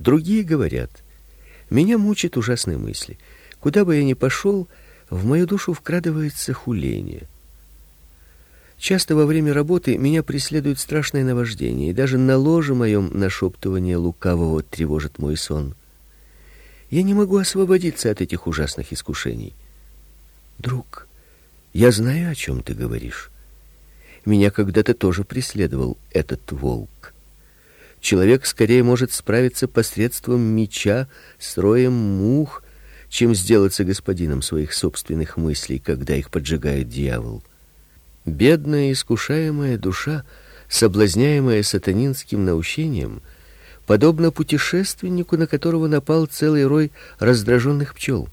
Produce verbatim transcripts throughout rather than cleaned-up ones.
Другие говорят: меня мучат ужасные мысли. Куда бы я ни пошел, в мою душу вкрадывается хуление. Часто во время работы меня преследует страшное наваждение, и даже на ложе моем нашептывание лукавого тревожит мой сон. Я не могу освободиться от этих ужасных искушений. Друг, я знаю, о чем ты говоришь. Меня когда-то тоже преследовал этот волк. Человек скорее может справиться посредством меча с роем мух, чем сделаться господином своих собственных мыслей, когда их поджигает дьявол. Бедная искушаемая душа, соблазняемая сатанинским наущением, подобно путешественнику, на которого напал целый рой раздраженных пчел.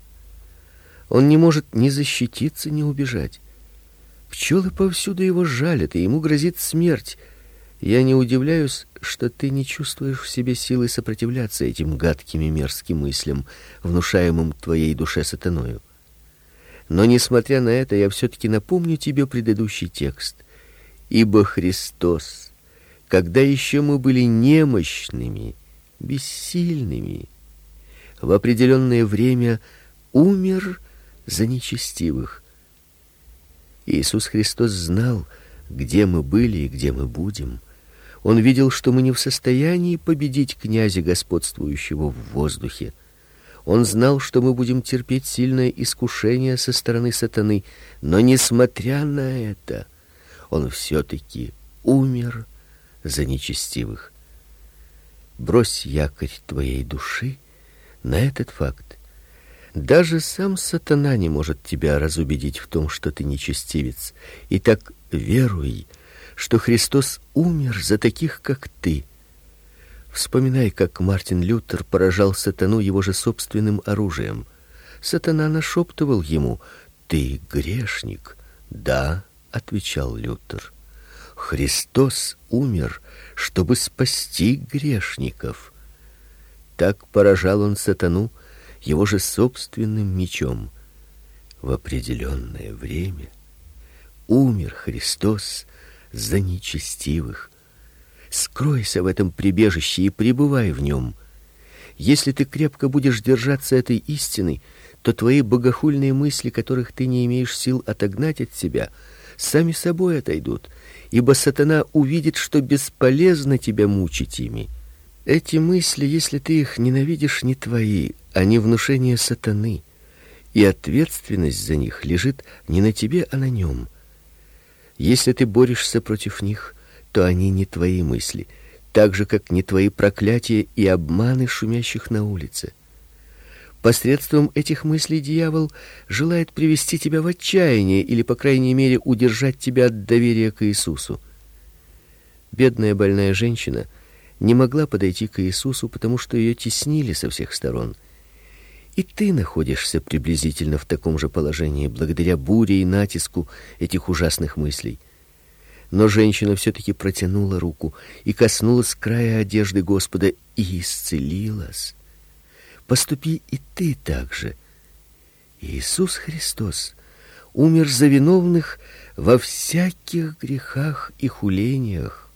Он не может ни защититься, ни убежать. Пчелы повсюду его жалят, и ему грозит смерть. Я не удивляюсь, что ты не чувствуешь в себе силы сопротивляться этим гадким и мерзким мыслям, внушаемым твоей душе сатаною. Но, несмотря на это, я все-таки напомню тебе предыдущий текст. Ибо Христос, когда еще мы были немощными, бессильными, в определенное время умер за нечестивых. Иисус Христос знал, где мы были и где мы будем. Он видел, что мы не в состоянии победить князя, господствующего в воздухе. Он знал, что мы будем терпеть сильное искушение со стороны сатаны, но, несмотря на это, он все-таки умер за нечестивых. Брось якорь твоей души на этот факт. Даже сам сатана не может тебя разубедить в том, что ты нечестивец. Итак, веруй, что Христос умер за таких, как ты. Вспоминай, как Мартин Лютер поражал сатану его же собственным оружием. Сатана нашептывал ему: «Ты грешник». «Да», — отвечал Лютер, — «Христос умер, чтобы спасти грешников». Так поражал он сатану его же собственным мечом. В определенное время умер Христос за нечестивых. Скройся в этом прибежище и пребывай в нем. Если ты крепко будешь держаться этой истины, то твои богохульные мысли, которых ты не имеешь сил отогнать от себя, сами собой отойдут, ибо сатана увидит, что бесполезно тебя мучить ими. Эти мысли, если ты их ненавидишь, не твои, они внушение сатаны, и ответственность за них лежит не на тебе, а на нем. Если ты борешься против них, то они не твои мысли, так же, как не твои проклятия и обманы шумящих на улице. Посредством этих мыслей дьявол желает привести тебя в отчаяние или, по крайней мере, удержать тебя от доверия к Иисусу. Бедная больная женщина не могла подойти к Иисусу, потому что ее теснили со всех сторон. И ты находишься приблизительно в таком же положении, благодаря буре и натиску этих ужасных мыслей. Но женщина все-таки протянула руку и коснулась края одежды Господа и исцелилась. Поступи и ты так же. Иисус Христос умер за виновных во всяких грехах и хулениях.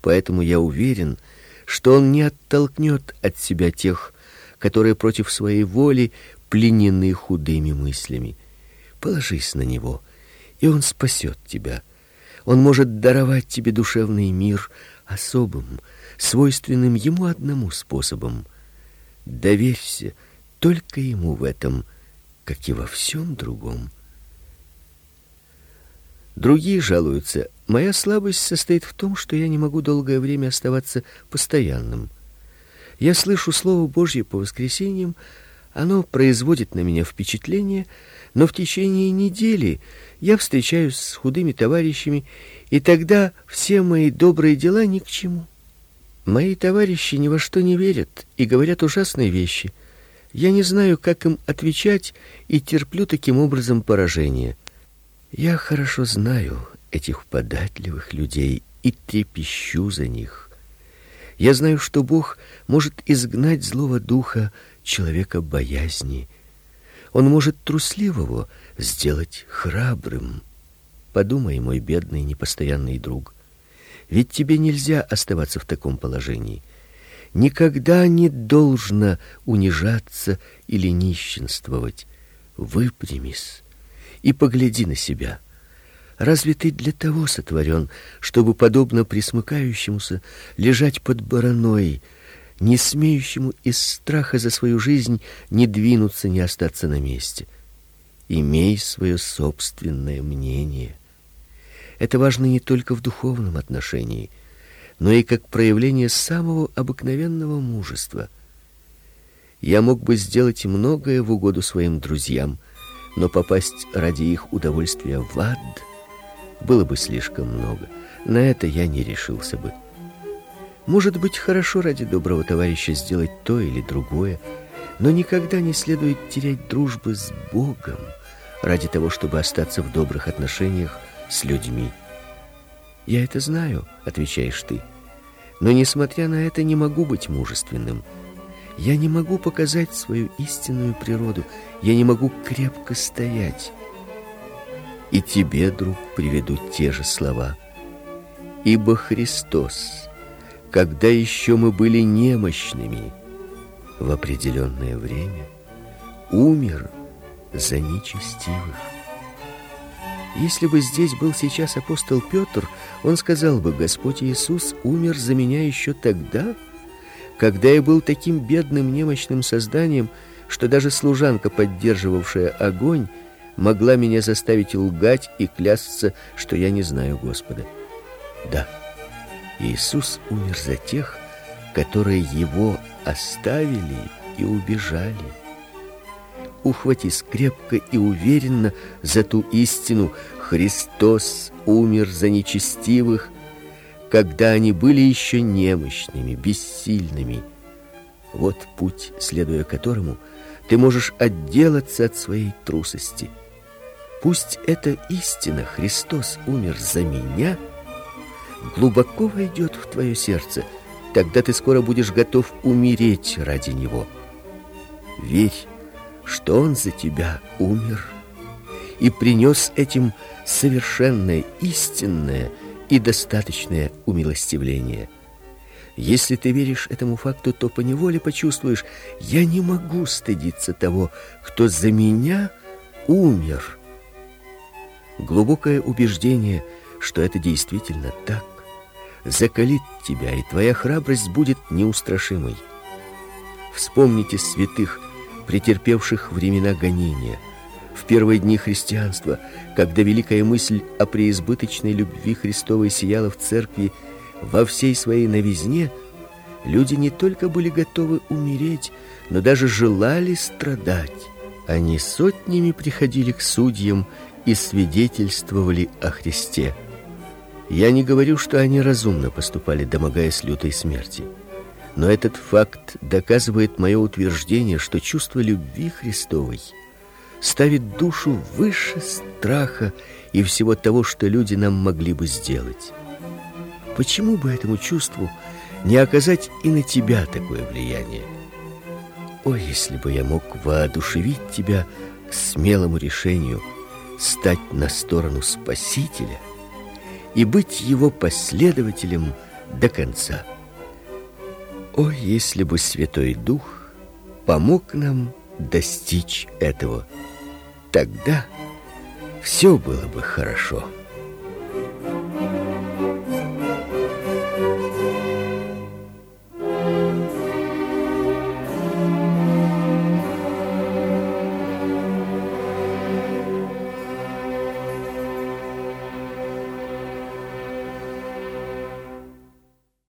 Поэтому я уверен, что Он не оттолкнет от себя тех, которые против своей воли пленены худыми мыслями. Положись на Него, и Он спасет тебя. Он может даровать тебе душевный мир особым, свойственным Ему одному способом. Доверься только Ему в этом, как и во всем другом. Другие жалуются: моя слабость состоит в том, что я не могу долгое время оставаться постоянным. Я слышу Слово Божье по воскресеньям, оно производит на меня впечатление, но в течение недели я встречаюсь с худыми товарищами, и тогда все мои добрые дела ни к чему. Мои товарищи ни во что не верят и говорят ужасные вещи. Я не знаю, как им отвечать, и терплю таким образом поражение. Я хорошо знаю этих податливых людей и трепещу за них. Я знаю, что Бог может изгнать злого духа, человека боязни. Он может трусливого сделать храбрым. Подумай, мой бедный непостоянный друг, ведь тебе нельзя оставаться в таком положении. никогда не должно унижаться или нищенствовать. Выпрямись и погляди на себя. Разве ты для того сотворен, чтобы, подобно присмыкающемуся, лежать под бараной, не смеющему из страха за свою жизнь не двинуться, не остаться на месте? Имей свое собственное мнение. Это важно не только в духовном отношении, но и как проявление самого обыкновенного мужества. Я мог бы сделать многое в угоду своим друзьям, но попасть ради их удовольствия в ад было бы слишком много. На это я не решился бы. Может быть, хорошо ради доброго товарища сделать то или другое, но никогда не следует терять дружбы с Богом ради того, чтобы остаться в добрых отношениях с людьми. «Я это знаю», — отвечаешь ты, «но, несмотря на это, не могу быть мужественным. Я не могу показать свою истинную природу, я не могу крепко стоять». И тебе, друг, приведут те же слова. «Ибо Христос, когда еще мы были немощными, в определенное время умер за нечестивых». Если бы здесь был сейчас апостол Петр, он сказал бы: «Господь Иисус умер за меня еще тогда, когда я был таким бедным немощным созданием, что даже служанка, поддерживавшая огонь, могла меня заставить лгать и клясться, что я не знаю Господа». Да, Иисус умер за тех, которые Его оставили и убежали. Ухватись крепко и уверенно за ту истину: Христос умер за нечестивых, когда они были еще немощными, бессильными. Вот путь, следуя которому ты можешь отделаться от своей трусости. Пусть эта истина «Христос умер за меня» глубоко войдет в твое сердце, тогда ты скоро будешь готов умереть ради Него. Верь, что Он за тебя умер и принес этим совершенное, истинное и достаточное умилостивление. Если ты веришь этому факту, то поневоле почувствуешь: я не могу стыдиться того, кто за меня умер. Глубокое убеждение, что это действительно так, закалит тебя, и твоя храбрость будет неустрашимой. Вспомните святых, претерпевших времена гонения, в первые дни христианства, когда великая мысль о преизбыточной любви Христовой сияла в церкви во всей своей новизне, люди не только были готовы умереть, но даже желали страдать. Они сотнями приходили к судьям и свидетельствовали о Христе. Я не говорю, что они разумно поступали, домогаясь лютой смерти. Но этот факт доказывает мое утверждение, что чувство любви Христовой ставит душу выше страха и всего того, что люди нам могли бы сделать. Почему бы этому чувству не оказать и на тебя такое влияние? О, если бы я мог воодушевить тебя к смелому решению стать на сторону Спасителя и быть Его последователем до конца! О, если бы Святой Дух помог нам достичь этого, тогда все было бы хорошо.